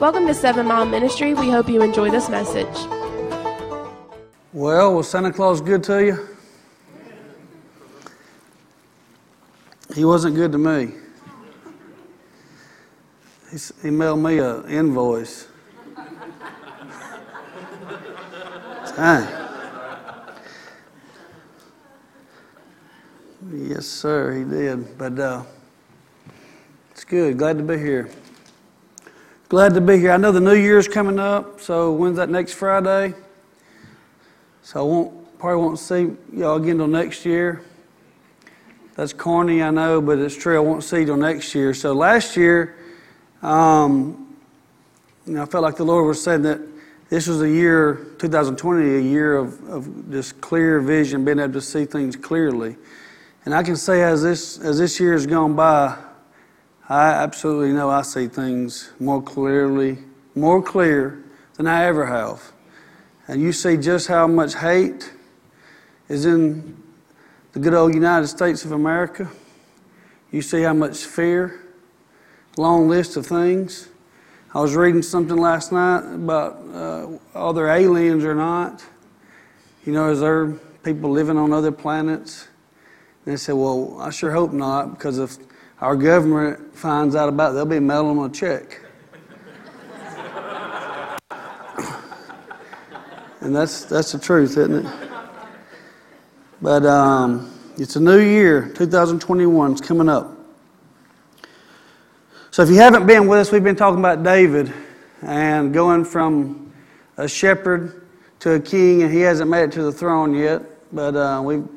Welcome to 7 Mile Ministry. We hope you enjoy this message. Well, was Santa Claus good to you? He wasn't good to me. He mailed me an invoice. Dang. Yes, sir, he did. But it's good. Glad to be here. Glad to be here. I know the New Year's coming up, so when's that? Next Friday? So I probably won't see y'all again till next year. That's corny, I know, but it's true. I won't see you till next year. So last year, I felt like the Lord was saying that this was a year, 2020, a year of just clear vision, being able to see things clearly. And I can say as this year has gone by, I absolutely know I see things more clear than I ever have. And you see just how much hate is in the good old United States of America. You see how much fear, long list of things. I was reading something last night about other aliens or not. You know, is there people living on other planets? And they said, well, I sure hope not, because if our government finds out about it, they'll be mailing them a check. And that's the truth, isn't it? But it's a new year, 2021. It's coming up. So if you haven't been with us, we've been talking about David and going from a shepherd to a king, and he hasn't made it to the throne yet, but we've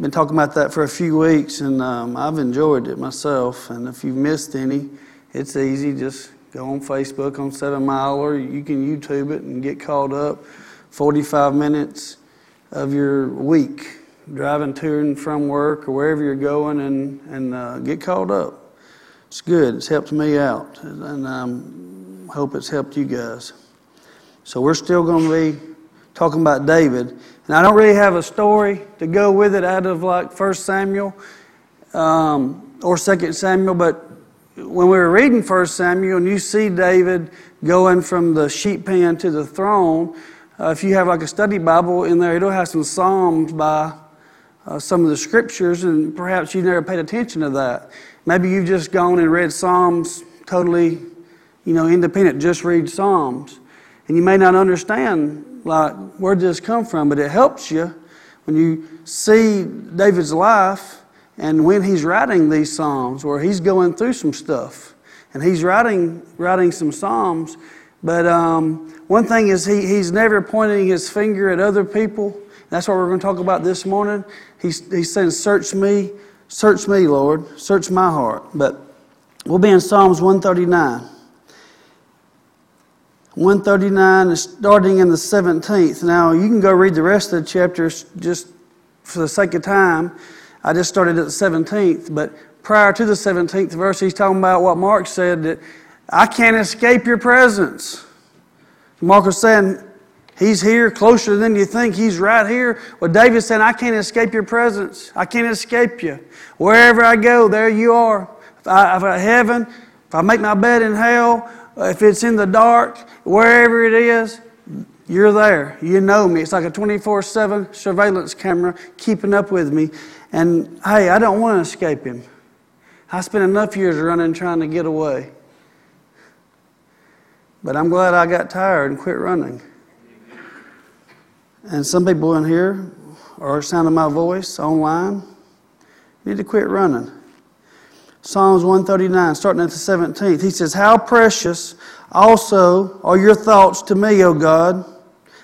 been talking about that for a few weeks, and I've enjoyed it myself. And if you've missed any, it's easy. Just go on Facebook on 7 Mile, or you can YouTube it and get caught up. 45 minutes of your week, driving to and from work or wherever you're going, and get caught up. It's good. It's helped me out, and I hope it's helped you guys. So we're still going to be talking about David. And I don't really have a story to go with it out of like 1 Samuel or 2 Samuel, but when we were reading 1 Samuel and you see David going from the sheep pen to the throne, if you have like a study Bible in there, it'll have some Psalms by some of the scriptures, and perhaps you never paid attention to that. Maybe you've just gone and read Psalms totally, independent, just read Psalms. And you may not understand where did this come from? But it helps you when you see David's life and when he's writing these Psalms, where he's going through some stuff and he's writing some Psalms. But one thing is he's never pointing his finger at other people. That's what we're going to talk about this morning. He's saying, search me, Lord, search my heart. But we'll be in Psalms 139. 139 is starting in the 17th. Now, you can go read the rest of the chapters just for the sake of time. I just started at the 17th, but prior to the 17th verse, he's talking about what Mark said, that I can't escape your presence. Mark was saying, he's here closer than you think. He's right here. Well, David's saying, I can't escape your presence. I can't escape you. Wherever I go, there you are. If I make my bed in hell, if it's in the dark, wherever it is, you're there. You know me. It's like a 24/7 surveillance camera keeping up with me. And, hey, I don't want to escape him. I spent enough years running trying to get away. But I'm glad I got tired and quit running. And some people in here are sounding my voice online. You need to quit running. Psalms 139, starting at the 17th. He says, how precious also are your thoughts to me, O God.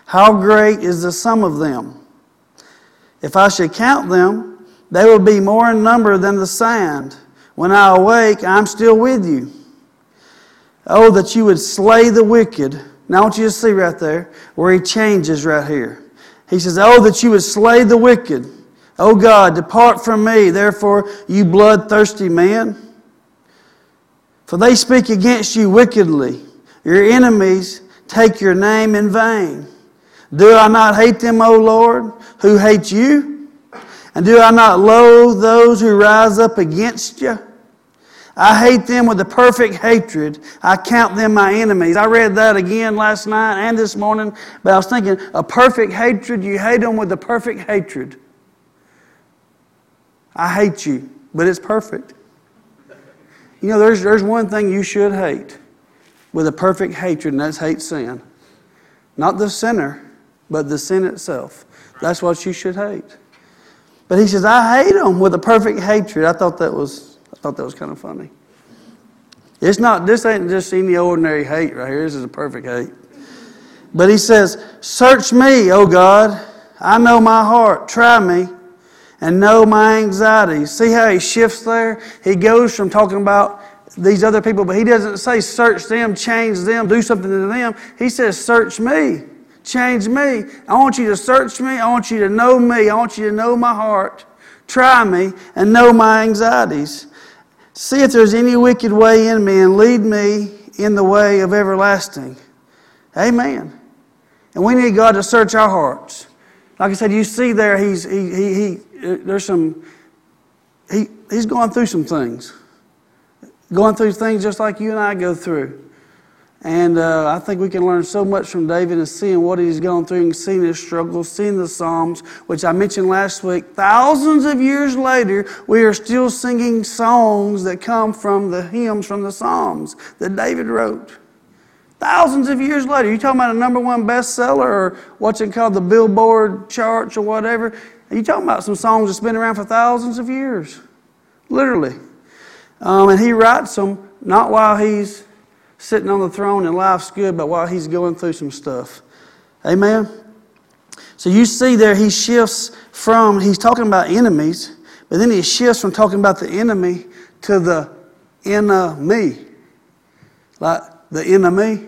How great is the sum of them. If I should count them, they would be more in number than the sand. When I awake, I'm still with you. Oh, that you would slay the wicked. Now I want you to see right there where he changes right here. He says, oh, that you would slay the wicked. O God, depart from me, therefore, you bloodthirsty man. For they speak against you wickedly. Your enemies take your name in vain. Do I not hate them, O Lord, who hate you? And do I not loathe those who rise up against you? I hate them with a perfect hatred. I count them my enemies. I read that again last night and this morning, but I was thinking, a perfect hatred, you hate them with a perfect hatred. I hate you, but it's perfect. You know, there's one thing you should hate with a perfect hatred, and that's hate sin. Not the sinner, but the sin itself. That's what you should hate. But he says, I hate them with a perfect hatred. I thought that was kind of funny. It's not. This ain't just any ordinary hate right here. This is a perfect hate. But he says, search me, O God. I know my heart. Try me and know my anxieties. See how he shifts there? He goes from talking about these other people, but he doesn't say search them, change them, do something to them. He says, search me, change me. I want you to search me. I want you to know me. I want you to know my heart. Try me and know my anxieties. See if there's any wicked way in me and lead me in the way of everlasting. Amen. And we need God to search our hearts. Like I said, you see there, he's going through some things. Going through things just like you and I go through. And I think we can learn so much from David and seeing what he's gone through and seeing his struggles, seeing the Psalms, which I mentioned last week. Thousands of years later, we are still singing songs that come from the hymns from the Psalms that David wrote. Thousands of years later. You're talking about a number one bestseller or what's it called, the Billboard charts or whatever. You're talking about some songs that's been around for thousands of years. Literally. And he writes them not while he's sitting on the throne and life's good, but while he's going through some stuff. Amen? So you see there he shifts from, he's talking about enemies, but then he shifts from talking about the enemy to the enemy. Like the enemy.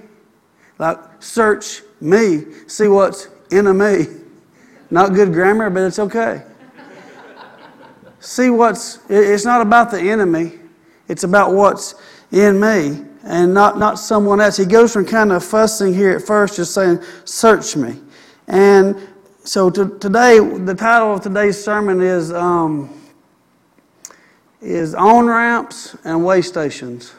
Like search me, see what's enemy. Not good grammar, but it's okay. See it's not about the enemy. It's about what's in me and not someone else. He goes from kind of fussing here at first, just saying, search me. And so today, the title of today's sermon is On-Ramps and Way Stations.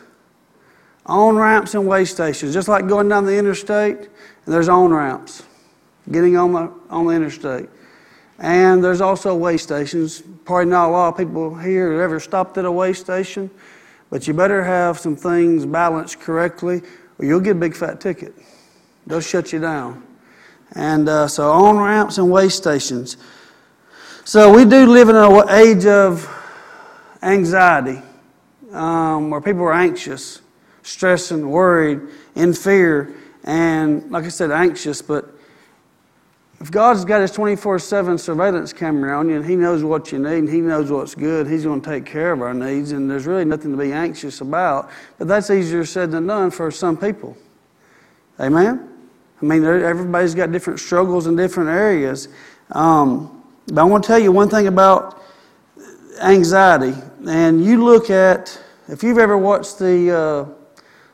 On-Ramps and Way Stations. Just like going down the interstate, and there's on-ramps, getting on the interstate. And there's also way stations. Probably not a lot of people here have ever stopped at a way station, but you better have some things balanced correctly or you'll get a big fat ticket. They'll shut you down. And so on-ramps and way stations. So we do live in an age of anxiety where people are anxious, stressing, worried, in fear, and like I said, anxious, but if God's got his 24/7 surveillance camera on you and he knows what you need and he knows what's good, he's going to take care of our needs and there's really nothing to be anxious about. But that's easier said than done for some people. Amen? I mean, everybody's got different struggles in different areas. But I want to tell you one thing about anxiety. And you look at, if you've ever watched the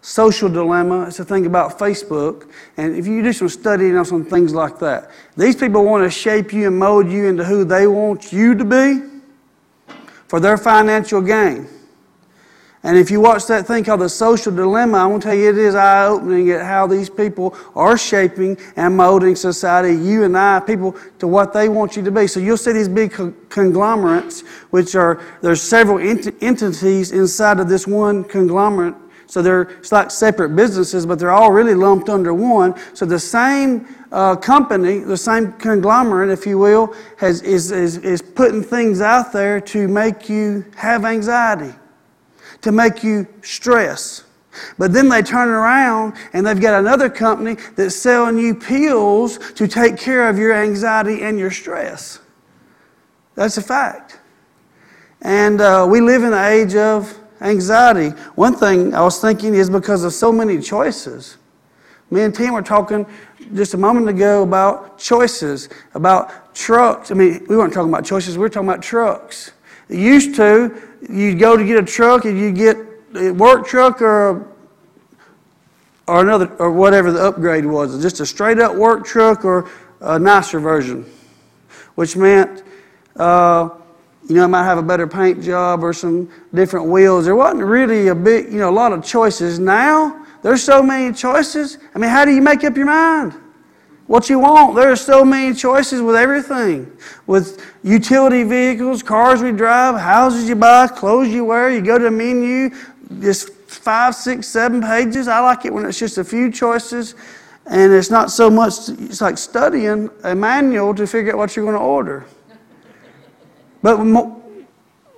Social Dilemma. It's a thing about Facebook. And if you do some studying on some things like that, these people want to shape you and mold you into who they want you to be for their financial gain. And if you watch that thing called the Social Dilemma, I want to tell you it is eye-opening at how these people are shaping and molding society, you and I, people, to what they want you to be. So you'll see these big conglomerates, which are, there's several entities inside of this one conglomerate. So it's like separate businesses, but they're all really lumped under one. So the same company, the same conglomerate, if you will, is putting things out there to make you have anxiety, to make you stress. But then they turn around and they've got another company that's selling you pills to take care of your anxiety and your stress. That's a fact. And we live in the age of anxiety. One thing I was thinking is because of so many choices. Me and Tim were talking just a moment ago about choices, about trucks. I mean, we weren't talking about choices, we were talking about trucks. It used to, you'd go to get a truck and you'd get a work truck or another, or whatever the upgrade was, just a straight up work truck or a nicer version, which meant You know, I might have a better paint job or some different wheels. There wasn't really a lot of choices. Now, there's so many choices. I mean, how do you make up your mind what you want? There are so many choices with everything. With utility vehicles, cars we drive, houses you buy, clothes you wear, you go to a menu, just 5, 6, 7 pages. I like it when it's just a few choices and it's not so much, it's like studying a manual to figure out what you're going to order. But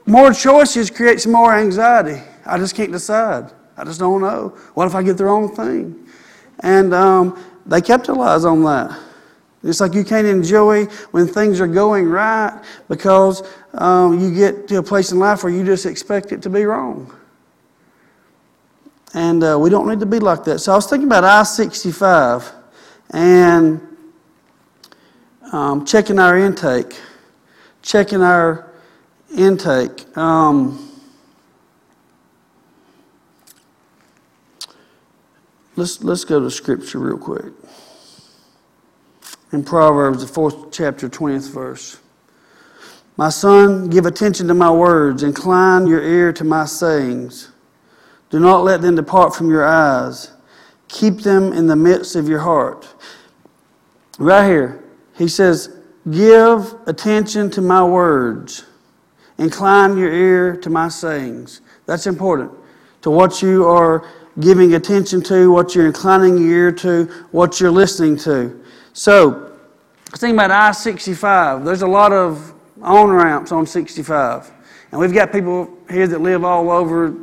more choices creates more anxiety. I just can't decide. I just don't know. What if I get the wrong thing? And they capitalize on that. It's like you can't enjoy when things are going right because you get to a place in life where you just expect it to be wrong. And we don't need to be like that. So I was thinking about I-65 and checking our intake. Let's go to Scripture real quick. In Proverbs, the 4th chapter, 20th verse. My son, give attention to my words. Incline your ear to my sayings. Do not let them depart from your eyes. Keep them in the midst of your heart. Right here, he says, give attention to my words. Incline your ear to my sayings. That's important. To what you are giving attention to, what you're inclining your ear to, what you're listening to. So, think about I-65. There's a lot of on-ramps on 65. And we've got people here that live all over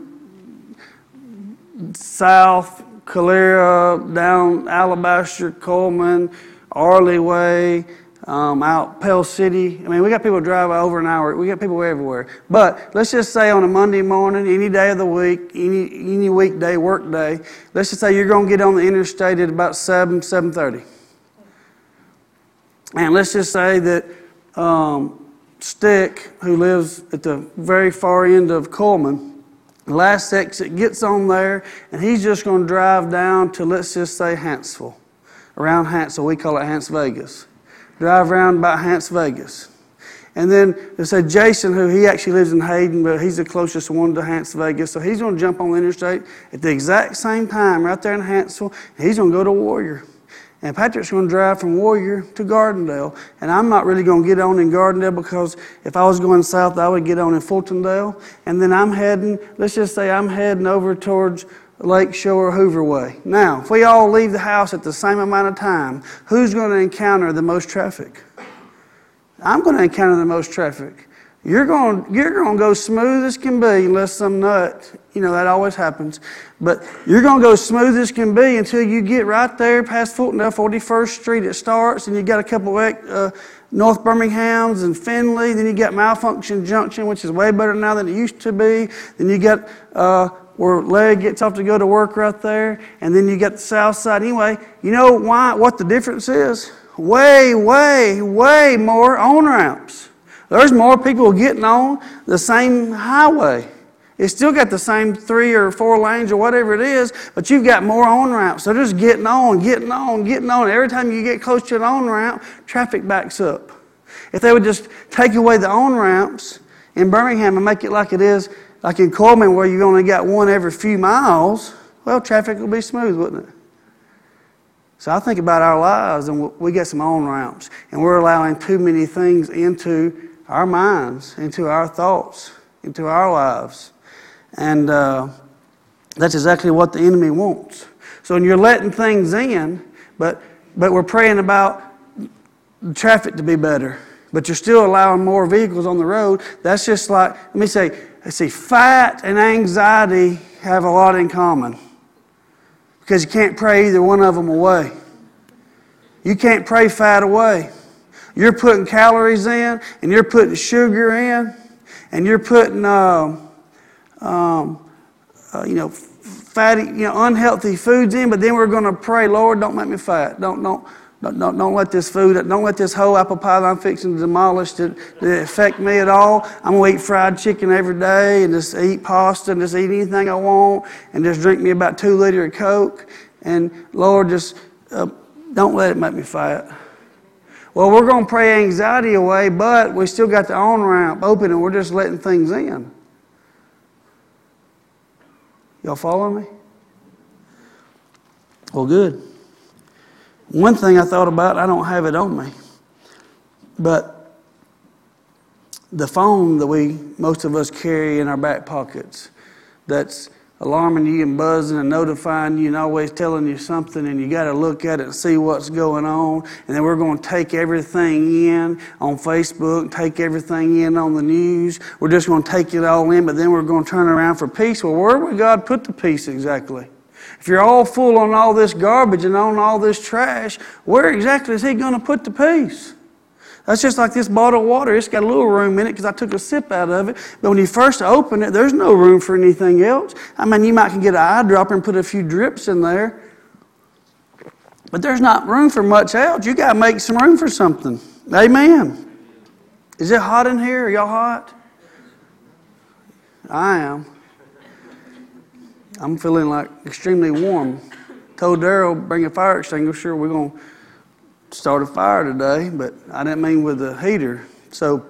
South, Calera, down Alabaster, Coleman, Arleyway, out Pell City. I mean, we got people drive over an hour. We got people everywhere. But let's just say on a Monday morning, any day of the week, any weekday, work day, let's just say you're going to get on the interstate at about 7:30. And let's just say that Stick, who lives at the very far end of Coleman, last exit, gets on there, and he's just going to drive down to, let's just say, Hanceville. Around Hanceville, we call it Hans Vegas. Drive around by Hans Vegas. And then they say Jason, who he actually lives in Hayden, but he's the closest one to Hans Vegas. So he's going to jump on the interstate at the exact same time right there in Hanceville. And he's going to go to Warrior. And Patrick's going to drive from Warrior to Gardendale. And I'm not really going to get on in Gardendale because if I was going south, I would get on in Fultondale. And then I'm heading over towards Lake Shore Hoover Way. Now, if we all leave the house at the same amount of time, who's going to encounter the most traffic? I'm going to encounter the most traffic. You're going to go smooth as can be, unless some nut, that always happens. But you're going to go smooth as can be until you get right there past Fulton 41st Street. It starts, and you got a couple of North Birminghams and Finley. Then you got Malfunction Junction, which is way better now than it used to be. Then you got where Larry gets off to go to work right there, and then you got the south side. Anyway, you know what the difference is? Way, way, way more on-ramps. There's more people getting on the same highway. It's still got the same 3 or 4 lanes or whatever it is, but you've got more on-ramps. They're just getting on. Every time you get close to an on-ramp, traffic backs up. If they would just take away the on-ramps in Birmingham and make it like it is, like in Coleman, where you only got one every few miles, well, traffic will be smooth, wouldn't it? So I think about our lives, and we got some on-ramps, and we're allowing too many things into our minds, into our thoughts, into our lives. And that's exactly what the enemy wants. So when you're letting things in, but we're praying about the traffic to be better, but you're still allowing more vehicles on the road, that's just like, let me say, fight and anxiety have a lot in common because you can't pray either one of them away. You can't pray fight away. You're putting calories in, and you're putting sugar in, and you're putting, fatty, unhealthy foods in. But then we're going to pray, Lord, don't make me fat. Don't let this food, don't let this whole apple pie that I'm fixing to demolish to affect me at all. I'm going to eat fried chicken every day and just eat pasta and just eat anything I want and just drink me about 2 liters of Coke. And Lord, just don't let it make me fat. Well, we're going to pray anxiety away, but we still got the on-ramp open and we're just letting things in. Y'all follow me? Well, good. One thing I thought about, I don't have it on me, but the phone that most of us carry in our back pockets that's alarming you and buzzing and notifying you and always telling you something, and you got to look at it and see what's going on. And then we're going to take everything in on Facebook, take everything in on the news. We're just going to take it all in, but then we're going to turn around for peace. Well, where would God put the peace exactly? If you're all full on all this garbage and on all this trash, where exactly is He going to put the peace? That's just like this bottle of water. It's got a little room in it because I took a sip out of it. But when you first open it, there's no room for anything else. I mean, you might can get an eyedropper and put a few drips in there. But there's not room for much else. You got to make some room for something. Amen. Is it hot in here? Are y'all hot? I am. I'm feeling like extremely warm. Told Daryl, bring a fire extinguisher. We're going to start a fire today, but I didn't mean with the heater. So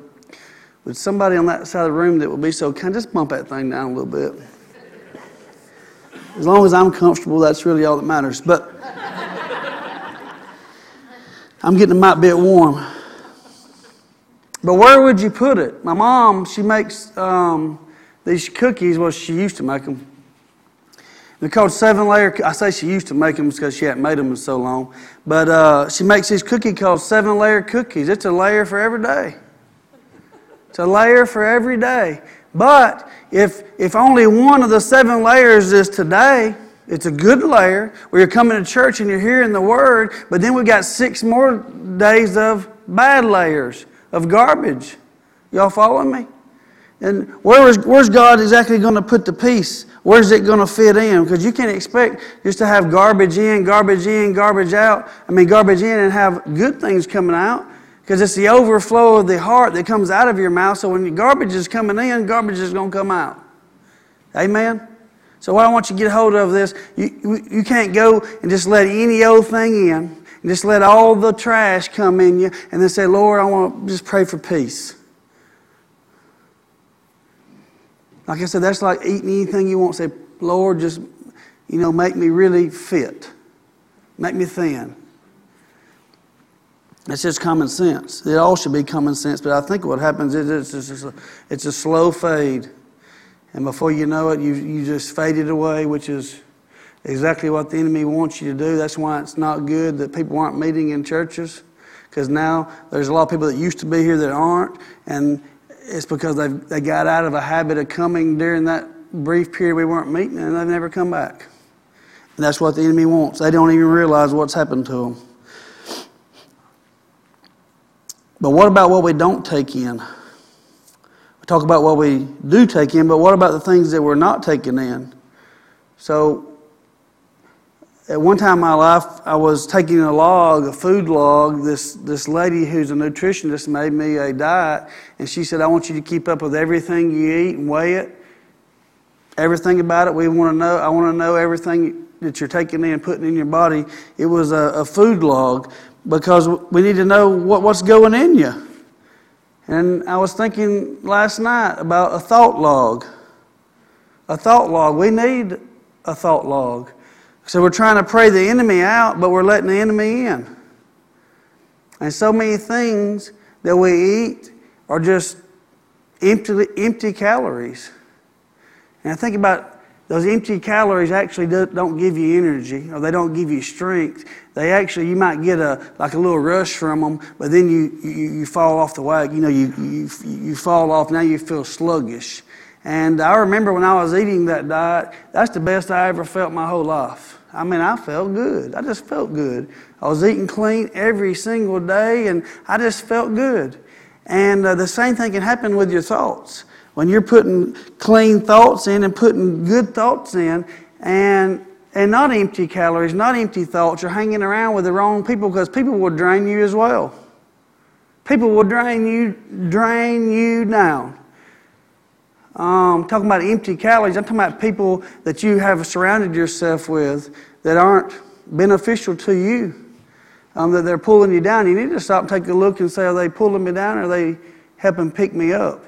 with somebody on that side of the room that would be so kind, just bump that thing down a little bit. As long as I'm comfortable, that's really all that matters. But I'm getting a mite bit warm. But where would you put it? My mom, she makes these cookies. Well, she used to make them. They're called 7-layer. I say she used to make them because she hadn't made them in so long. But she makes this cookie called 7-layer cookies. It's a layer for every day. It's a layer for every day. But if only one of the 7 layers is today, it's a good layer where you're coming to church and you're hearing the Word. But then we got 6 more days of bad layers of garbage. Y'all following me? And where's God exactly going to put the peace? Where's it going to fit in? Because you can't expect just to have garbage in, garbage in, garbage out. I mean, garbage in and have good things coming out. Because it's the overflow of the heart that comes out of your mouth. So when garbage is coming in, garbage is going to come out. Amen? So what I want you to get hold of this, you can't go and just let any old thing in. And just let all the trash come in you. And then say, Lord, I want to just pray for peace. Like I said, that's like eating anything you want. Say, Lord, just, make me really fit. Make me thin. It's just common sense. It all should be common sense. But I think what happens is it's a slow fade. And before you know it, you just fade it away, which is exactly what the enemy wants you to do. That's why it's not good that people aren't meeting in churches. Because now there's a lot of people that used to be here that aren't. And it's because they got out of a habit of coming during that brief period we weren't meeting, and they've never come back. And that's what the enemy wants. They don't even realize what's happened to them. But what about what we don't take in? We talk about what we do take in, but what about the things that we're not taking in? So, at one time in my life, I was taking a food log. This lady who's a nutritionist made me a diet, and she said, I want you to keep up with everything you eat and weigh it. Everything about it, I want to know everything that you're taking in and putting in your body. It was a food log because we need to know what's going in you. And I was thinking last night about a thought log. A thought log. We need a thought log. So we're trying to pray the enemy out, but we're letting the enemy in. And so many things that we eat are just empty calories. And I think about those empty calories actually don't give you energy, or they don't give you strength. They actually, you might get a little rush from them, but then you fall off the wagon. You fall off. Now you feel sluggish. And I remember when I was eating that diet, that's the best I ever felt my whole life. I mean, I felt good. I just felt good. I was eating clean every single day, and I just felt good. And the same thing can happen with your thoughts. When you're putting clean thoughts in and putting good thoughts in, and not empty calories, not empty thoughts, you're hanging around with the wrong people because people will drain you as well. People will drain you down. Talking about empty calories, I'm talking about people that you have surrounded yourself with that aren't beneficial to you. that they're pulling you down, you need to stop and take a look and say, are they pulling me down or are they helping pick me up?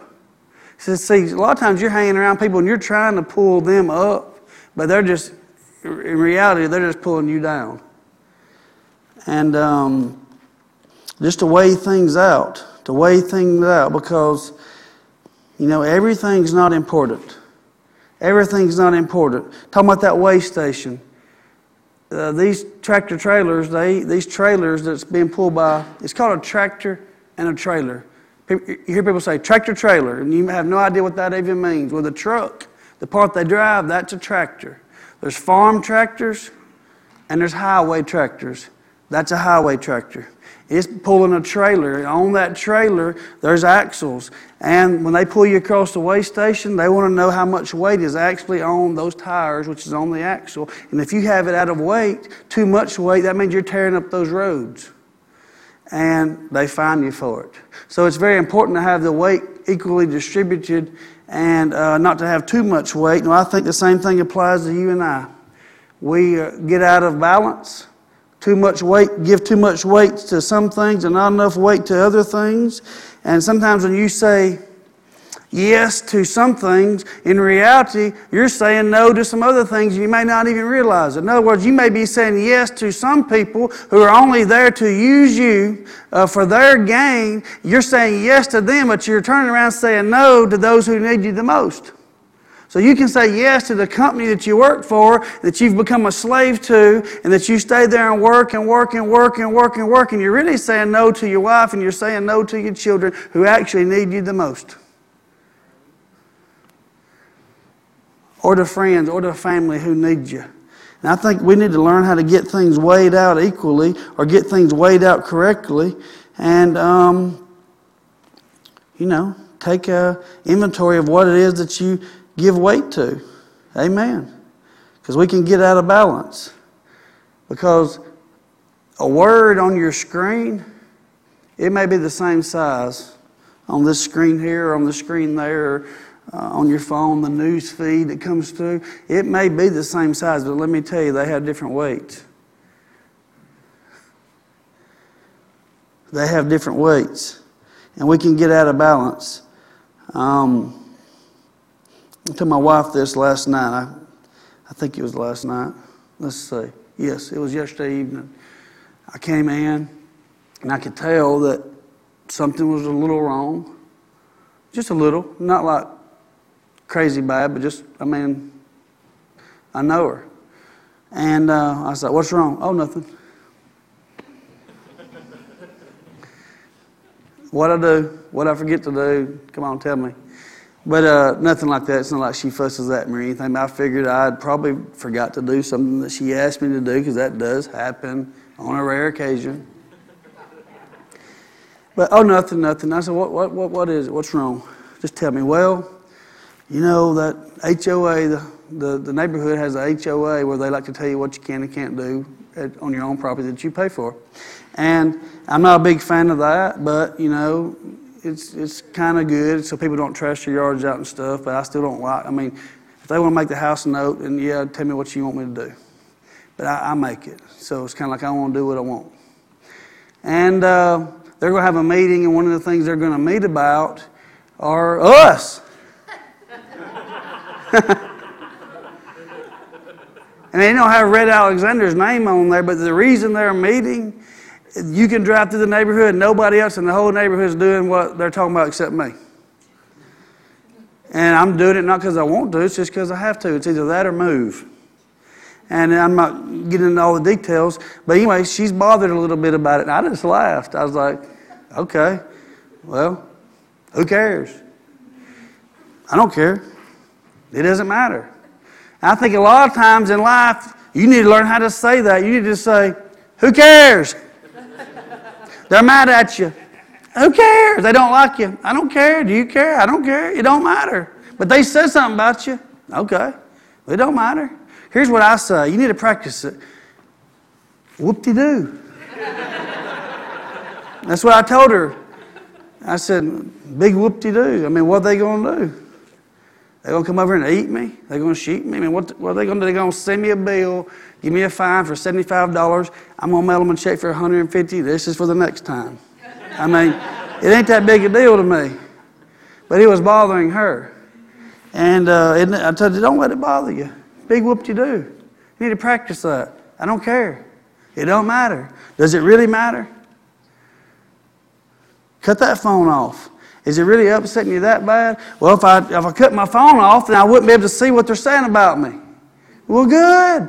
So, see, a lot of times you're hanging around people and you're trying to pull them up, but they're just, in reality, they're just pulling you down. And just to weigh things out, because, you know, everything's not important. Everything's not important. Talking about that weigh station. These tractor trailers, these trailers that's being pulled by, it's called a tractor and a trailer. People, you hear people say tractor trailer, and you have no idea what that even means. Well, the truck, the part they drive, that's a tractor. There's farm tractors, and there's highway tractors. That's a highway tractor. It's pulling a trailer. On that trailer, there's axles. And when they pull you across the weigh station, they want to know how much weight is actually on those tires, which is on the axle. And if you have it out of weight, too much weight, that means you're tearing up those roads. And they fine you for it. So it's very important to have the weight equally distributed and not to have too much weight. Now, I think the same thing applies to you and I. We get out of balance. Too much weight, give too much weight to some things and not enough weight to other things. And sometimes when you say yes to some things, in reality, you're saying no to some other things and you may not even realize it. In other words, you may be saying yes to some people who are only there to use you for their gain. You're saying yes to them, but you're turning around saying no to those who need you the most. So you can say yes to the company that you work for, that you've become a slave to, and that you stay there and work, and you're really saying no to your wife, and you're saying no to your children who actually need you the most. Or to friends, or to family who need you. And I think we need to learn how to get things weighed out equally, or get things weighed out correctly, and, take an inventory of what it is that you give weight to. Amen. Because we can get out of balance. Because a word on your screen, it may be the same size on this screen here, or on the screen there, or on your phone, the news feed that comes through. It may be the same size, but let me tell you, they have different weights. They have different weights. And we can get out of balance. I told my wife this last night. I think it was last night. Let's see. Yes, it was yesterday evening. I came in, and I could tell that something was a little wrong. Just a little. Not like crazy bad, but just, I know her. And I was like, what's wrong? Oh, nothing. What I do, what I forget to do, come on, tell me. But nothing like that. It's not like she fusses at me or anything. I figured I'd probably forgot to do something that she asked me to do, because that does happen on a rare occasion. But, oh, nothing. I said, what is it? What's wrong? Just tell me. Well, you know, that HOA, the neighborhood has a HOA where they like to tell you what you can and can't do on your own property that you pay for. And I'm not a big fan of that, but, you know, It's kind of good, so people don't trash your yards out and stuff, but I still don't like. If they want to make the house a note, and yeah, tell me what you want me to do. But I make it. So it's kind of like I want to do what I want. And they're going to have a meeting, and one of the things they're going to meet about are us. And they don't have Red Alexander's name on there, but the reason they're meeting, you can drive through the neighborhood and nobody else in the whole neighborhood is doing what they're talking about except me. And I'm doing it not because I want to, it's just because I have to. It's either that or move. And I'm not getting into all the details. But anyway, she's bothered a little bit about it. And I just laughed. I was like, okay, well, who cares? I don't care. It doesn't matter. And I think a lot of times in life, you need to learn how to say that. You need to say, who cares? They're mad at you. Who cares? They don't like you. I don't care. Do you care? I don't care. It don't matter. But they said something about you. Okay. It don't matter. Here's what I say. You need to practice it. Whoop-de-doo. That's what I told her. I said, big whoop-de-doo. What are they going to do? They're going to come over and eat me? They're going to shoot me? I mean, what are they going to do? They're going to send me a bill, give me a fine for $75. I'm going to mail them a check for $150. This is for the next time. I mean, it ain't that big a deal to me. But it was bothering her. And I told her, don't let it bother you. Big whoop-de-doo. You need to practice that. I don't care. It don't matter. Does it really matter? Cut that phone off. Is it really upsetting you that bad? Well, if I cut my phone off, then I wouldn't be able to see what they're saying about me. Well, good.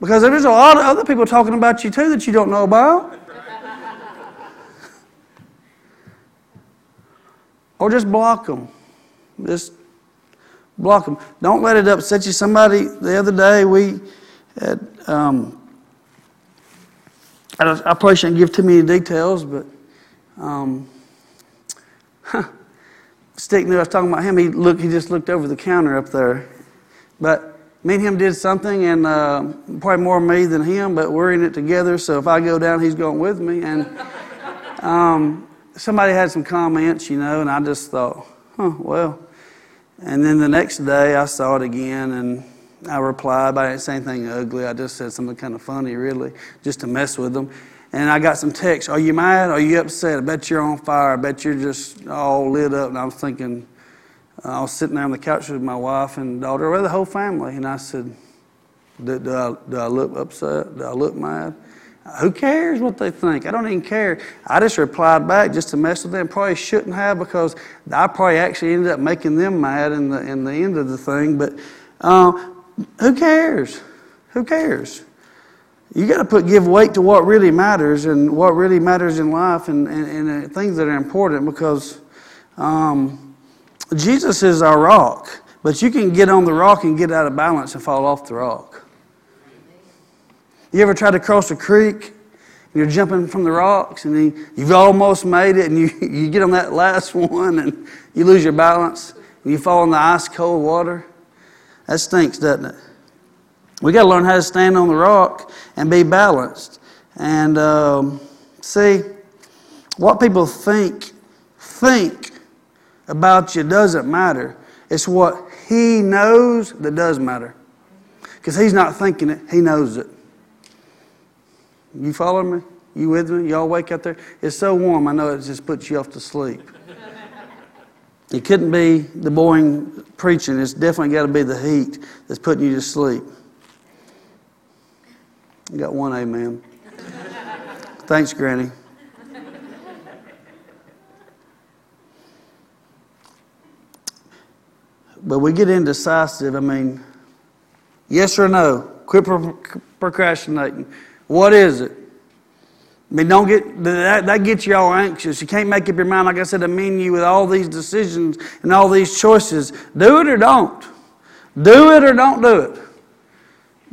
Because there's a lot of other people talking about you too that you don't know about. Or just block them. Just block them. Don't let it upset you. Somebody, the other day, we had, I probably shouldn't give too many details, but Stick knew I was talking about him. He just looked over the counter up there. But me and him did something, and probably more me than him, but we're in it together, so if I go down, he's going with me. And somebody had some comments, and I just thought, well. And then the next day, I saw it again, and I replied, but I didn't say anything ugly. I just said something kind of funny, really, just to mess with them. And I got some texts. Are you mad? Are you upset? I bet you're on fire. I bet you're just all lit up. And I was thinking, I was sitting there on the couch with my wife and daughter, or the whole family. And I said, do I look upset? Do I look mad? Who cares what they think? I don't even care. I just replied back just to mess with them. Probably shouldn't have, because I probably actually ended up making them mad in the end of the thing. But who cares? Who cares? You got to give weight to what really matters and what really matters in life and things that are important, because Jesus is our rock. But you can get on the rock and get out of balance and fall off the rock. You ever tried to cross a creek and you're jumping from the rocks and you've almost made it and you get on that last one and you lose your balance and you fall in the ice cold water? That stinks, doesn't it? We got to learn how to stand on the rock and be balanced. And see, what people think about you doesn't matter. It's what he knows that does matter. Because he's not thinking it, he knows it. You follow me? You with me? Y'all wake up there? It's so warm, I know it just puts you off to sleep. It couldn't be the boring preaching. It's definitely got to be the heat that's putting you to sleep. You got one amen. Thanks, Granny. But we get indecisive. I mean, yes or no? Quit procrastinating. What is it? I mean, don't get that gets you all anxious. You can't make up your mind, like I said, a menu with all these decisions and all these choices. Do it or don't. Do it or don't do it.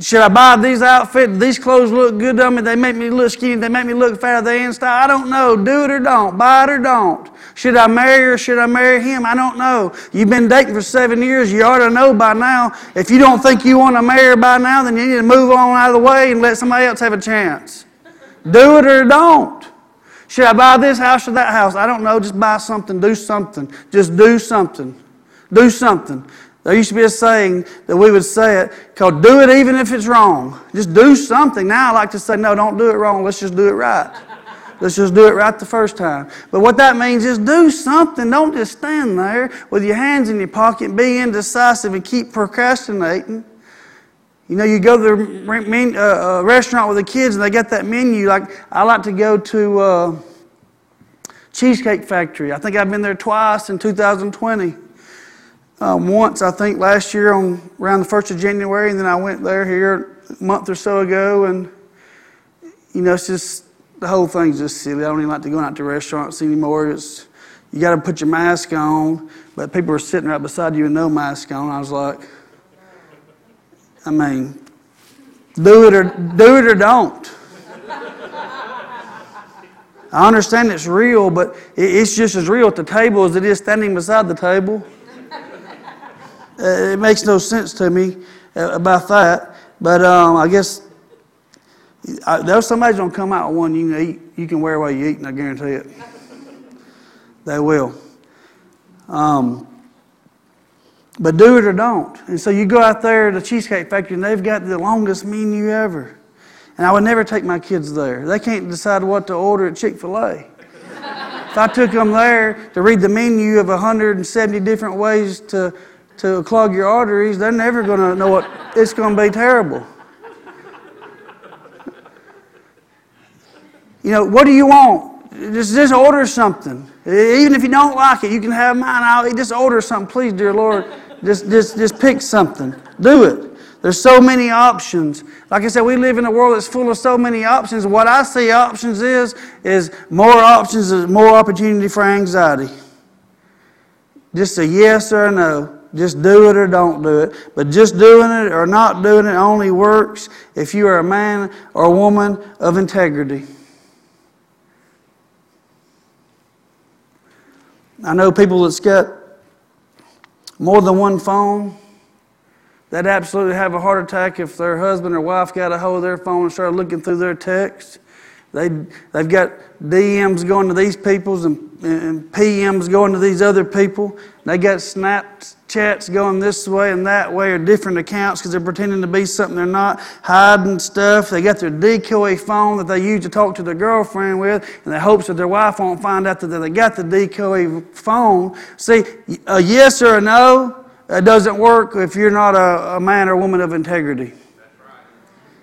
Should I buy these outfits? These clothes look good on me. They make me look skinny. They make me look fat. Are they in style? I don't know. Do it or don't. Buy it or don't. Should I marry her? Should I marry him? I don't know. You've been dating for 7 years. You ought to know by now. If you don't think you want to marry her by now, then you need to move on out of the way and let somebody else have a chance. Do it or don't. Should I buy this house or that house? I don't know. Just buy something. Do something. Just do something. Do something. There used to be a saying that we would say it called, do it even if it's wrong. Just do something. Now I like to say, no, don't do it wrong. Let's just do it right. Let's just do it right the first time. But what that means is do something. Don't just stand there with your hands in your pocket, be indecisive and keep procrastinating. You go to the restaurant with the kids and they got that menu. I like to go to Cheesecake Factory. I think I've been there twice in 2020. Once, I think, last year around the 1st of January, and then I went there here a month or so ago, and, it's just, the whole thing's just silly. I don't even like to go out to restaurants anymore. You got to put your mask on, but people are sitting right beside you with no mask on. I was like, I mean, do it or don't. I understand it's real, but it's just as real at the table as it is standing beside the table. It makes no sense to me about that, but I guess there's somebody's gonna come out with one you can eat. You can wear while you eat, and I guarantee it. They will. But do it or don't. And so you go out there to Cheesecake Factory, and they've got the longest menu ever. And I would never take my kids there. They can't decide what to order at Chick-fil-A. If I took them there to read the menu of 170 different ways to clog your arteries, they're never going to know what... It's going to be terrible. You know, what do you want? Just order something. Even if you don't like it, you can have mine. I'll just order something. Please, dear Lord, just pick something. Do it. There's so many options. Like I said, we live in a world that's full of so many options. What I see options is more options is more opportunity for anxiety. Just a yes or a no. Just do it or don't do it. But just doing it or not doing it only works if you are a man or a woman of integrity. I know people that's got more than one phone that absolutely have a heart attack if their husband or wife got a hold of their phone and started looking through their texts. They've got DMs going to these peoples and PMs going to these other people. They got Snapchats going this way and that way or different accounts because they're pretending to be something they're not, hiding stuff. They got their decoy phone that they use to talk to their girlfriend with in the hopes that their wife won't find out that they got the decoy phone. See, a yes or a no, it doesn't work if you're not a man or woman of integrity.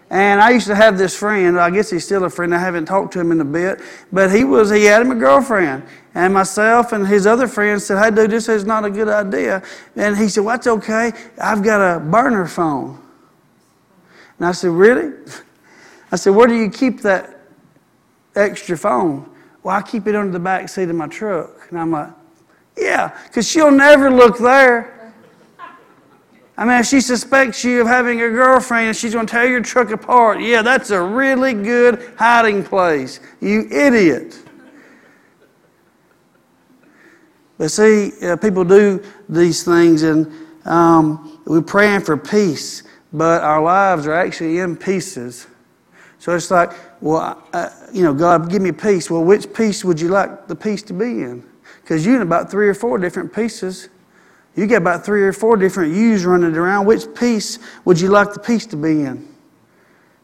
And I used to have this friend, I guess he's still a friend, I haven't talked to him in a bit, but he had him a girlfriend. And myself and his other friends said, hey dude, this is not a good idea. And he said, well, that's okay, I've got a burner phone. And I said, really? I said, where do you keep that extra phone? Well, I keep it under the back seat of my truck. And I'm like, yeah, because she'll never look there. I mean, if she suspects you of having a girlfriend and she's going to tear your truck apart, yeah, that's a really good hiding place. You idiot. But see, people do these things, and we're praying for peace, but our lives are actually in pieces. So it's like, well, God, give me peace. Well, which piece would you like the peace to be in? Because you're in about 3 or 4 different pieces. You got about 3 or 4 different yous running around. Which piece would you like the piece to be in?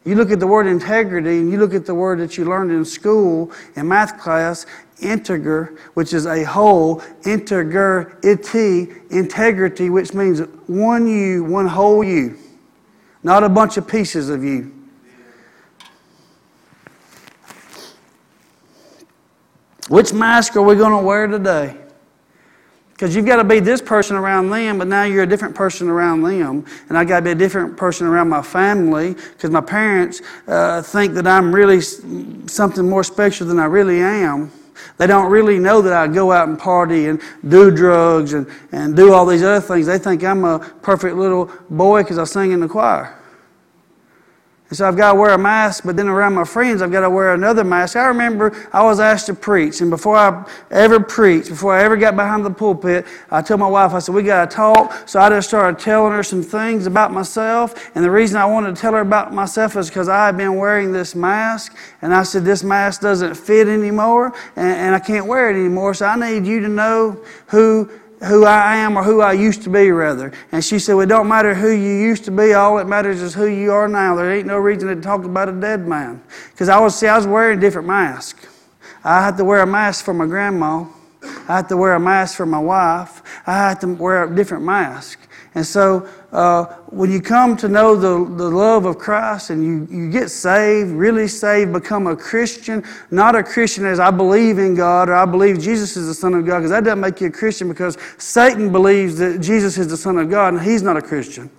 You look at the word integrity, and you look at the word that you learned in school, in math class, integer, which is a whole, integrity, which means one you, one whole you, not a bunch of pieces of you. Which mask are we going to wear today? Because you've got to be this person around them, but now you're a different person around them. And I've got to be a different person around my family because my parents think that I'm really something more special than I really am. They don't really know that I go out and party and do drugs and do all these other things. They think I'm a perfect little boy because I sing in the choir. And so I've got to wear a mask, but then around my friends, I've got to wear another mask. I remember I was asked to preach, and before I ever preached, before I ever got behind the pulpit, I told my wife, I said, we got to talk. So I just started telling her some things about myself, and the reason I wanted to tell her about myself is because I had been wearing this mask, and I said, this mask doesn't fit anymore, and I can't wear it anymore, so I need you to know who I am or who I used to be, rather. And she said, well, it don't matter who you used to be. All that matters is who you are now. There ain't no reason to talk about a dead man. Because I was wearing different masks. I had to wear a mask for my grandma. I had to wear a mask for my wife. I had to wear a different mask. And so when you come to know the love of Christ and you get saved, really saved, become a Christian, not a Christian as I believe in God or I believe Jesus is the Son of God, because that doesn't make you a Christian because Satan believes that Jesus is the Son of God and he's not a Christian.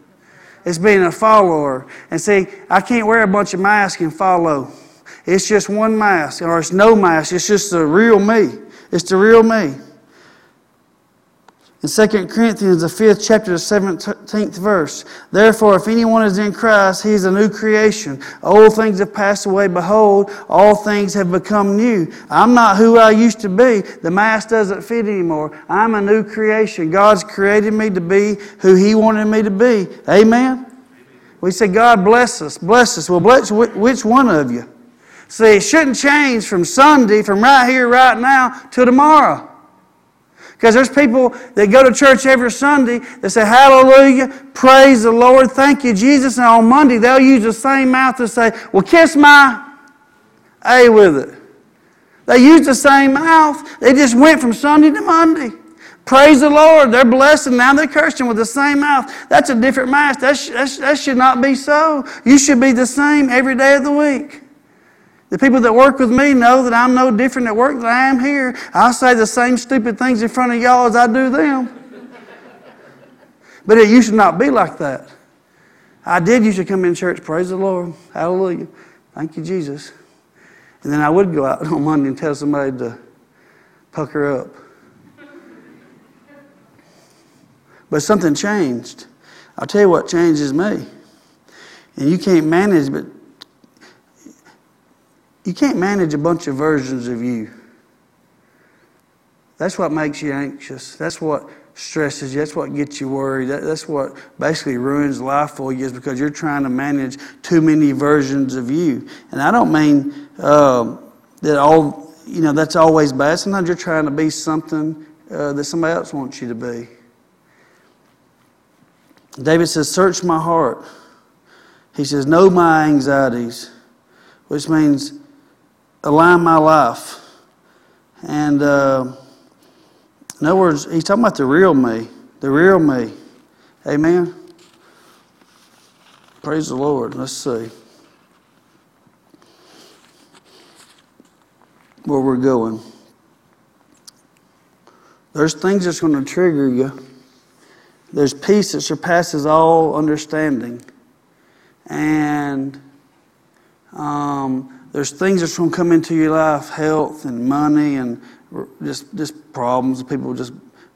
It's being a follower. And see, I can't wear a bunch of masks and follow. It's just one mask or it's no mask. It's just the real me. It's the real me. In 2 Corinthians, the 5th chapter, the 17th verse, therefore, if anyone is in Christ, he is a new creation. Old things have passed away. Behold, all things have become new. I'm not who I used to be. The mask doesn't fit anymore. I'm a new creation. God's created me to be who He wanted me to be. Amen? We say, God bless us, bless us. Well, bless which one of you? See, it shouldn't change from Sunday, from right here, right now, to tomorrow. Because there's people that go to church every Sunday that say, hallelujah, praise the Lord, thank you, Jesus. And on Monday, they'll use the same mouth to say, well, kiss my A with it. They used the same mouth. They just went from Sunday to Monday. Praise the Lord. They're blessed and now they're cursing with the same mouth. That's a different mouth. That should not be so. You should be the same every day of the week. The people that work with me know that I'm no different at work than I am here. I say the same stupid things in front of y'all as I do them. But you should not be like that. You should come in church. Praise the Lord. Hallelujah. Thank you, Jesus. And then I would go out on Monday and tell somebody to pucker up. But something changed. I'll tell you what changes me. And you can't manage, but you can't manage a bunch of versions of you. That's what makes you anxious. That's what stresses you. That's what gets you worried. That's what basically ruins life for you, is because you're trying to manage too many versions of you. And I don't mean that all, you know, that's always bad. Sometimes you're trying to be something that somebody else wants you to be. David says, search my heart. He says, know my anxieties, which means align my life. And in other words, he's talking about the real me. The real me. Amen? Praise the Lord. Let's see where we're going. There's things that's going to trigger you. There's peace that surpasses all understanding. And there's things that's going to come into your life, health and money and just problems, people just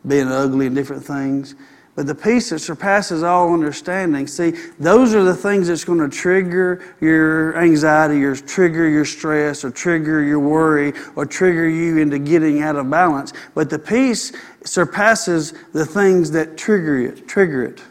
being ugly and different things. But the peace that surpasses all understanding, see, those are the things that's going to trigger your anxiety or trigger your stress or trigger your worry or trigger you into getting out of balance. But the peace surpasses the things that trigger it.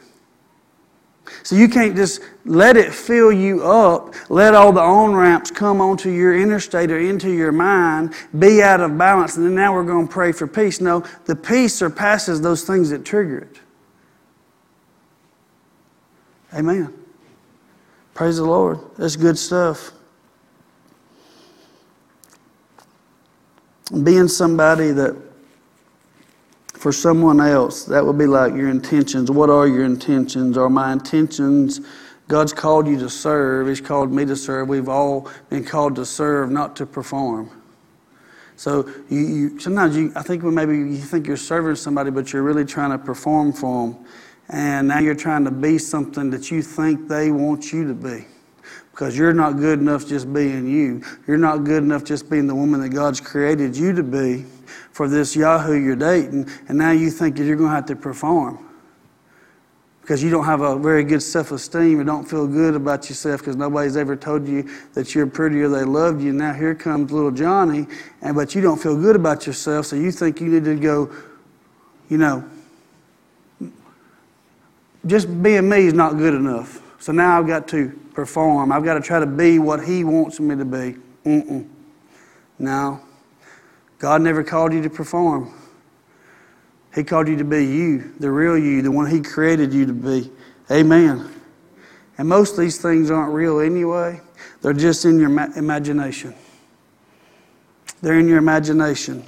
So you can't just let it fill you up, let all the on-ramps come onto your interstate or into your mind, be out of balance, and then now we're going to pray for peace. No, the peace surpasses those things that trigger it. Amen. Praise the Lord. That's good stuff. Being somebody that, for someone else, that would be like your intentions. What are your intentions? Are my intentions? God's called you to serve. He's called me to serve. We've all been called to serve, not to perform. So you think you're serving somebody, but you're really trying to perform for them. And now you're trying to be something that you think they want you to be. Because you're not good enough just being you. You're not good enough just being the woman that God's created you to be for this Yahoo you're dating. And now you think that you're going to have to perform. Because you don't have a very good self-esteem. You don't feel good about yourself because nobody's ever told you that you're pretty or they loved you. Now here comes little Johnny, but you don't feel good about yourself. So you think you need to go, just being me is not good enough. So now I've got to perform. I've got to try to be what he wants me to be. No. God never called you to perform. He called you to be you, the real you, the one he created you to be. Amen. And most of these things aren't real anyway. They're just in your imagination. They're in your imagination.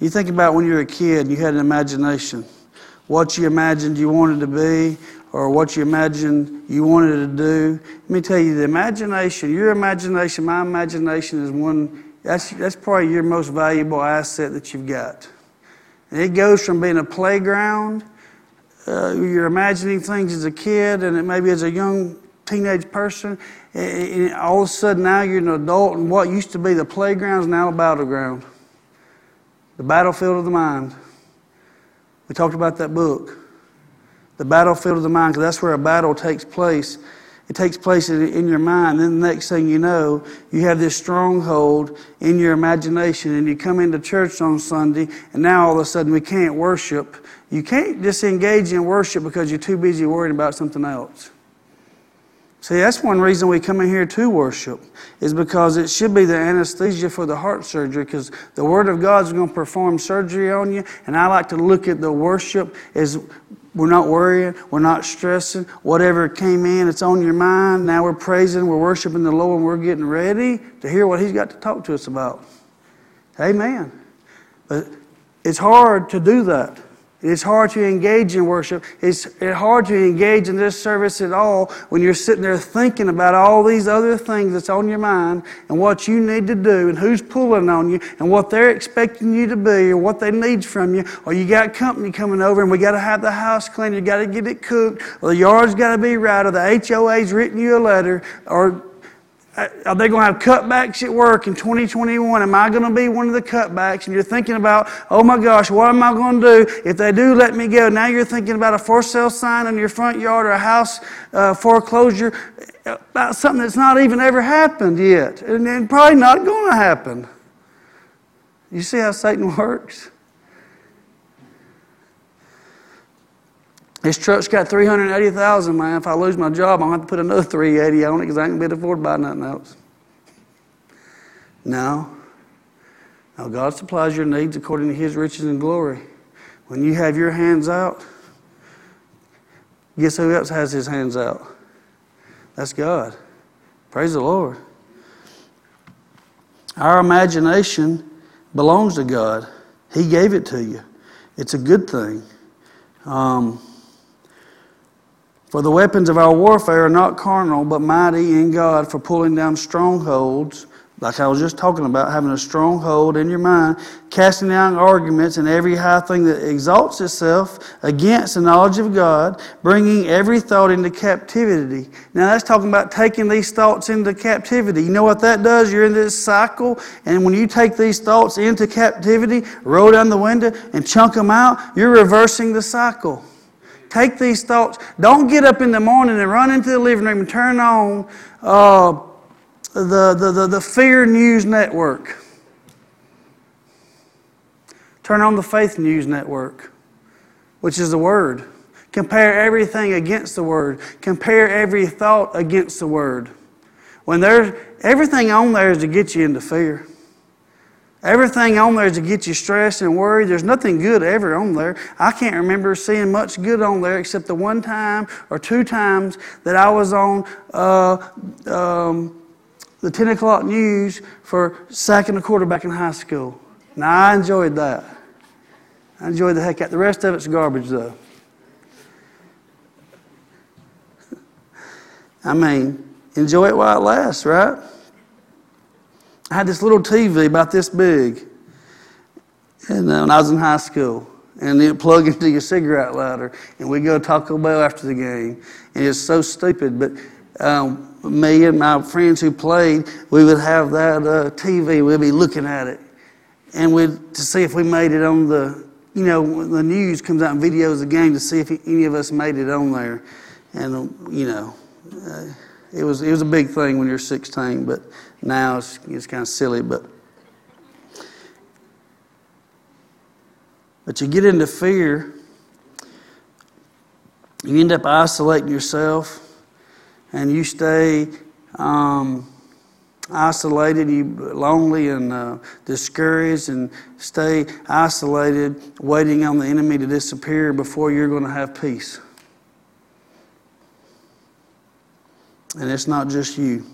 You think about when you were a kid, you had an imagination. What you imagined you wanted to be or what you imagined you wanted to do. Let me tell you, the imagination, your imagination, my imagination is one, that's probably your most valuable asset that you've got. And it goes from being a playground, you're imagining things as a kid and it maybe as a young teenage person, and all of a sudden now you're an adult and what used to be the playground is now a battleground. The battlefield of the mind. We talked about that book, The Battlefield of the Mind, because that's where a battle takes place. It takes place in your mind. Then the next thing you know, you have this stronghold in your imagination, and you come into church on Sunday, and now all of a sudden we can't worship. You can't just engage in worship because you're too busy worrying about something else. See, that's one reason we come in here to worship, is because it should be the anesthesia for the heart surgery, because the Word of God is going to perform surgery on you. And I like to look at the worship as we're not worrying, we're not stressing. Whatever came in, it's on your mind. Now we're praising, we're worshiping the Lord, and we're getting ready to hear what He's got to talk to us about. Amen. But it's hard to do that. It's hard to engage in worship. It's hard to engage in this service at all when you're sitting there thinking about all these other things that's on your mind and what you need to do and who's pulling on you and what they're expecting you to be or what they need from you, or you got company coming over and we got to have the house cleaned, you got to get it cooked, or the yard's got to be right, or the HOA's written you a letter, or are they going to have cutbacks at work in 2021? Am I going to be one of the cutbacks? And you're thinking about, oh my gosh, what am I going to do if they do let me go? Now you're thinking about a for sale sign in your front yard or a house foreclosure, about something that's not even ever happened yet. And probably not going to happen. You see how Satan works? This truck's got 380,000, man. If I lose my job, I'm going to have to put another 380 on it because I ain't going to be able to buy nothing else. No. No, God supplies your needs according to His riches and glory. When you have your hands out, guess who else has His hands out? That's God. Praise the Lord. Our imagination belongs to God. He gave it to you. It's a good thing. For the weapons of our warfare are not carnal, but mighty in God for pulling down strongholds, like I was just talking about, having a stronghold in your mind, casting down arguments and every high thing that exalts itself against the knowledge of God, bringing every thought into captivity. Now that's talking about taking these thoughts into captivity. You know what that does? You're in this cycle, and when you take these thoughts into captivity, roll down the window and chunk them out, you're reversing the cycle. Take these thoughts. Don't get up in the morning and run into the living room and turn on the Fear News Network. Turn on the Faith News Network, which is the Word. Compare everything against the Word. Compare every thought against the Word. When there's everything on there is to get you into fear. Everything on there is to get you stressed and worried. There's nothing good ever on there. I can't remember seeing much good on there except the one time or two times that I was on the 10 o'clock news for sacking a quarterback in high school. Now, I enjoyed that. I enjoyed the heck out. The rest of it's garbage, though. I mean, enjoy it while it lasts, right? I had this little TV about this big, and when I was in high school, and it plugged into your cigarette lighter, and we go to Taco Bell after the game, and it's so stupid. But me and my friends who played, we would have that TV. We'd be looking at it, and to see if we made it on the, you know, when the news comes out and videos the game to see if any of us made it on there, and you know. It was a big thing when you're 16, but now it's kind of silly. But you get into fear, you end up isolating yourself, and you stay isolated, you lonely and discouraged, and stay isolated, waiting on the enemy to disappear before you're going to have peace. And it's not just you.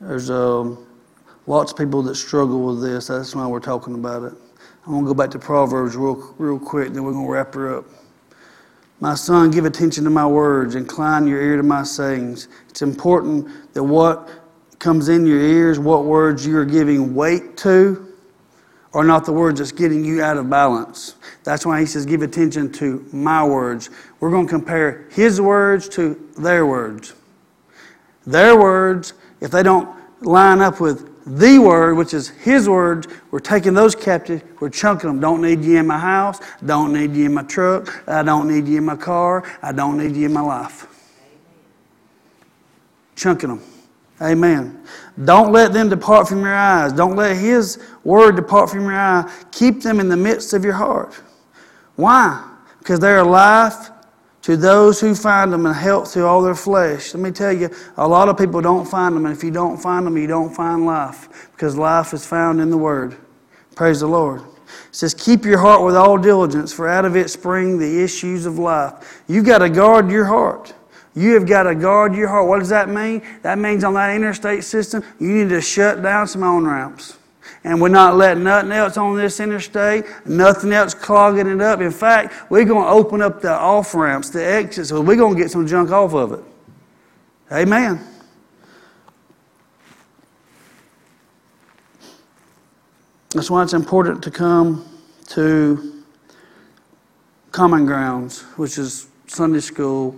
There's lots of people that struggle with this. That's why we're talking about it. I'm going to go back to Proverbs real quick, and then we're going to wrap her up. My son, give attention to my words. Incline your ear to my sayings. It's important that what comes in your ears, what words you are giving weight to, are not the words that's getting you out of balance. That's why he says, give attention to my words. We're going to compare his words to their words. Their words, if they don't line up with the word, which is his words, we're taking those captive, we're chunking them. Don't need you in my house. Don't need you in my truck. I don't need you in my car. I don't need you in my life. Chunking them. Amen. Don't let them depart from your eyes. Don't let His word depart from your eye. Keep them in the midst of your heart. Why? Because they are life to those who find them and help through all their flesh. Let me tell you, a lot of people don't find them. And if you don't find them, you don't find life. Because life is found in the Word. Praise the Lord. It says, keep your heart with all diligence, for out of it spring the issues of life. You've got to guard your heart. You have got to guard your heart. What does that mean? That means on that interstate system, you need to shut down some on-ramps. And we're not letting nothing else on this interstate, nothing else clogging it up. In fact, we're going to open up the off-ramps, the exits, so we're going to get some junk off of it. Amen. That's why it's important to come to common grounds, which is Sunday school,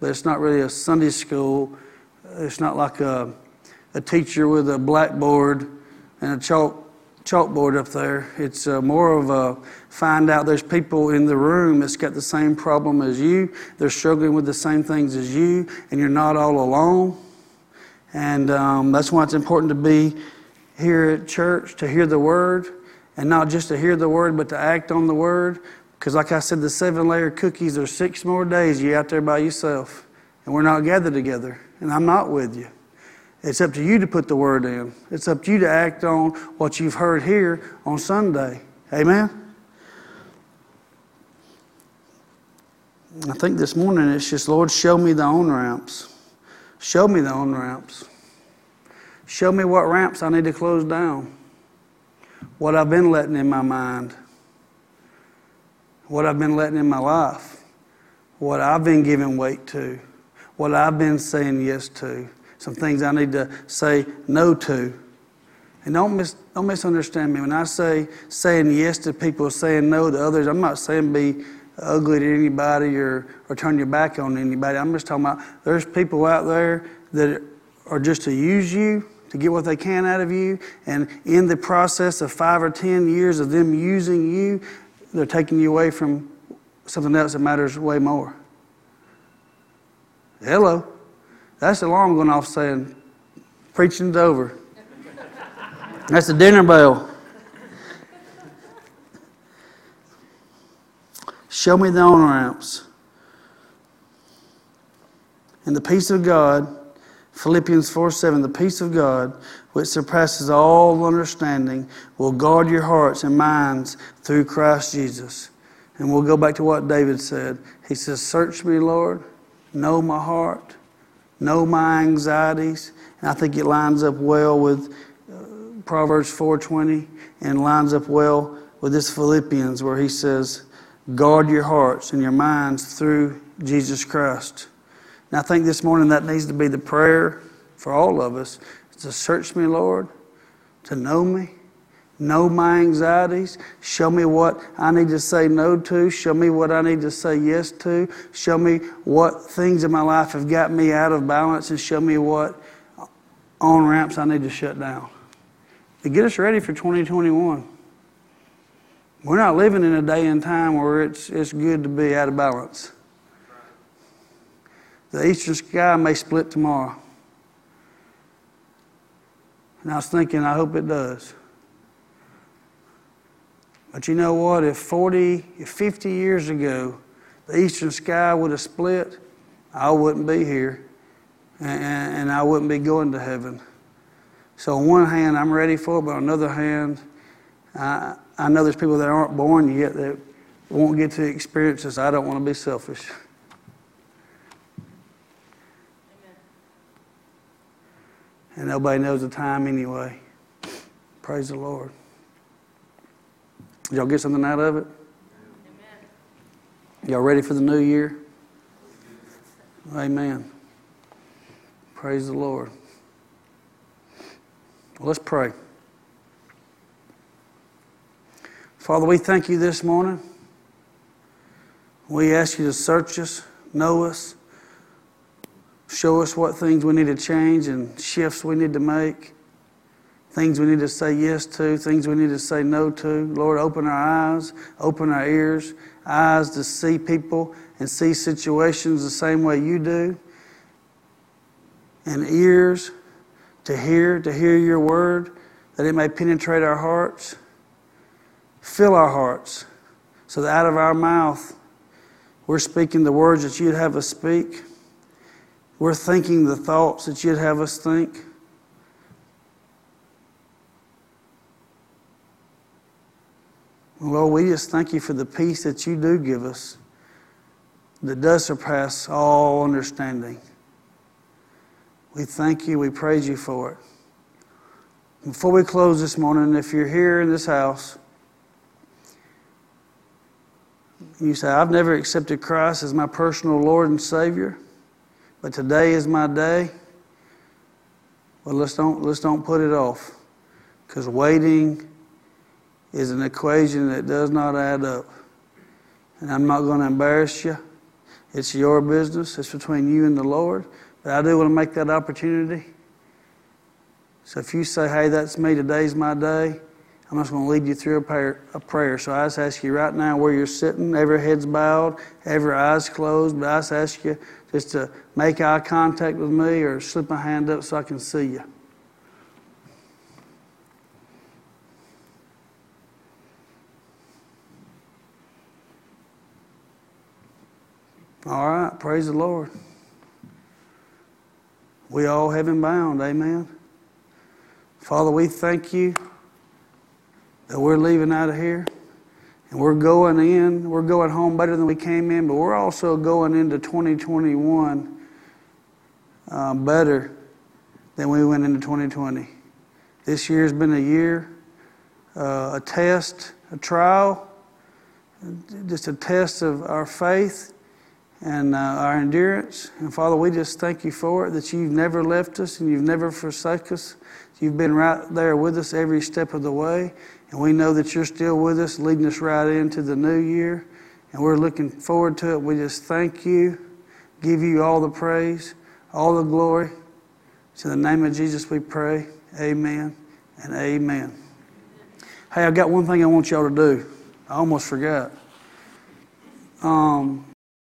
but it's not really a Sunday school. It's not like a teacher with a blackboard and a chalkboard up there. It's more of a find out there's people in the room that's got the same problem as you. They're struggling with the same things as you, and you're not all alone. And that's why it's important to be here at church, to hear the Word, and not just to hear the Word, but to act on the Word. Because like I said, the 7-layer cookies are 6 more days you're out there by yourself, and we're not gathered together, and I'm not with you. It's up to you to put the Word in. It's up to you to act on what you've heard here on Sunday. Amen? I think this morning it's just, Lord, show me the on-ramps. Show me the on-ramps. Show me what ramps I need to close down. What I've been letting in my mind. What I've been letting in my life. What I've been giving weight to. What I've been saying yes to. Some things I need to say no to. And don't misunderstand me. When I say saying yes to people, saying no to others, I'm not saying be ugly to anybody or turn your back on anybody. I'm just talking about there's people out there that are just to use you, to get what they can out of you, and in the process of 5 or 10 years of them using you, they're taking you away from something else that matters way more. Hello. That's the alarm going off saying, preaching's over. That's the dinner bell. Show me the on-ramps. And the peace of God, Philippians 4:7, the peace of God, which surpasses all understanding, will guard your hearts and minds through Christ Jesus. And we'll go back to what David said. He says, search me, Lord, know my heart. Know my anxieties. And I think it lines up well with Proverbs 4:20 and lines up well with this Philippians where he says, guard your hearts and your minds through Jesus Christ. And I think this morning that needs to be the prayer for all of us, is to search me, Lord, to know me. Know my anxieties. Show me what I need to say no to. Show me what I need to say yes to. Show me what things in my life have got me out of balance, and show me what on-ramps I need to shut down. To get us ready for 2021. We're not living in a day and time where it's good to be out of balance. The eastern sky may split tomorrow. And I was thinking, I hope it does. But you know what? If 50 years ago, the eastern sky would have split, I wouldn't be here, and I wouldn't be going to heaven. So on one hand, I'm ready for it, but on the other hand, I know there's people that aren't born yet that won't get to experience this. I don't want to be selfish. Amen. And nobody knows the time anyway. Praise the Lord. Did y'all get something out of it? Amen. Y'all ready for the new year? Amen. Praise the Lord. Well, let's pray. Father, we thank you this morning. We ask you to search us, know us, show us what things we need to change and shifts we need to make. Things we need to say yes to, things we need to say no to. Lord, open our eyes, open our ears, eyes to see people and see situations the same way you do. And ears to hear your word, that it may penetrate our hearts. Fill our hearts so that out of our mouth We're speaking the words that you'd have us speak. We're thinking the thoughts that you'd have us think. Lord, we just thank you for the peace that you do give us that does surpass all understanding. We thank you. We praise you for it. Before we close this morning, if you're here in this house, you say, I've never accepted Christ as my personal Lord and Savior, but today is my day. Well, let's don't put it off, because waiting is an equation that does not add up. And I'm not going to embarrass you. It's your business. It's between you and the Lord. But I do want to make that opportunity. So if you say, hey, that's me, today's my day, I'm just going to lead you through a prayer. So I just ask you right now where you're sitting, every head's bowed, every eye's closed, but I just ask you just to make eye contact with me or slip my hand up so I can see you. All right, praise the Lord. We all heaven bound, amen. Father, we thank you that we're leaving out of here and we're going in. We're going home better than we came in, but we're also going into 2021 better than we went into 2020. This year's been a year, a test, a trial, just a test of our faith and our endurance. And Father, we just thank you for it, that you've never left us and you've never forsaken us. You've been right there with us every step of the way. And we know that you're still with us, leading us right into the new year. And we're looking forward to it. We just thank you, give you all the praise, all the glory. It's in the name of Jesus we pray. Amen and amen. Hey, I've got one thing I want y'all to do. I almost forgot.